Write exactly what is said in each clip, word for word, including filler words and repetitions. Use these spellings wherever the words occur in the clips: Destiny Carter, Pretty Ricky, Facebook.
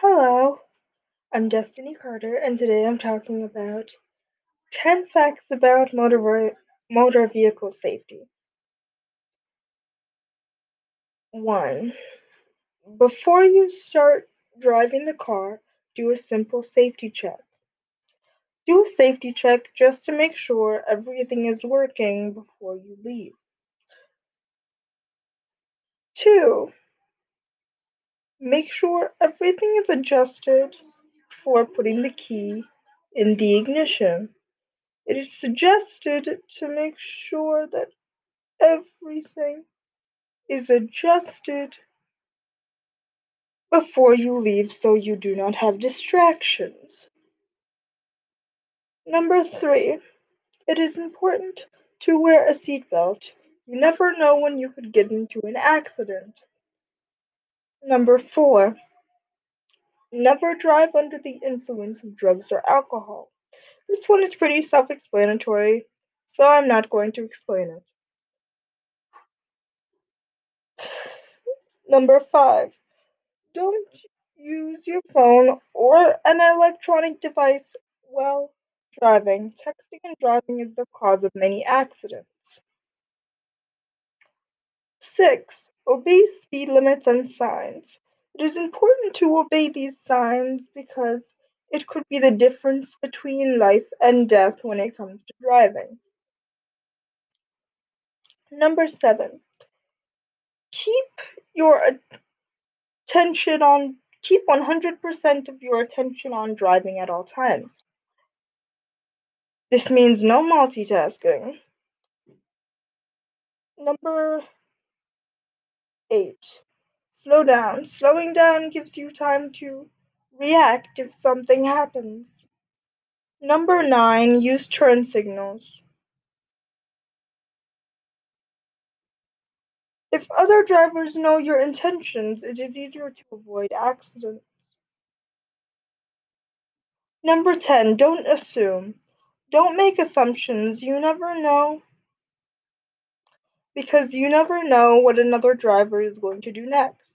Hello, I'm Destiny Carter, and today I'm talking about ten facts about motor, motor vehicle safety. one. Before you start driving the car, do a simple safety check. Do a safety check just to make sure everything is working before you leave. two. Make sure everything is adjusted before putting the key in the ignition. It is suggested to make sure that everything is adjusted before you leave so you do not have distractions. Number three, it is important to wear a seatbelt. You never know when you could get into an accident. Number four, never drive under the influence of drugs or alcohol. This one is pretty self-explanatory, so I'm not going to explain it. Number five, don't use your phone or an electronic device while driving. Texting and driving is the cause of many accidents. Six. Obey speed limits and signs. It is important to obey these signs because it could be the difference between life and death when it comes to driving. Number seven, keep your attention on, keep one hundred percent of your attention on driving at all times. This means no multitasking. Number eight. Slow down. Slowing down gives you time to react if something happens. Number nine. Use turn signals. If other drivers know your intentions, it is easier to avoid accidents. Number ten. Don't assume. Don't make assumptions. You never know. Because you never know what another driver is going to do next.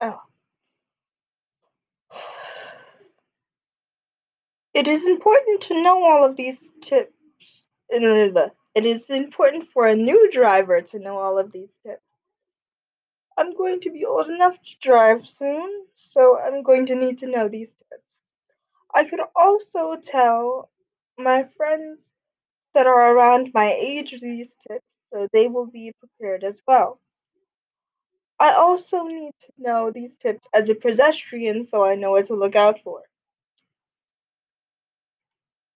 Oh. It is important to know all of these tips. It is important for a new driver to know all of these tips. I'm going to be old enough to drive soon, so I'm going to need to know these tips. I could also tell my friends that are around my age these tips, so they will be prepared as well. I also need to know these tips as a pedestrian, so I know what to look out for.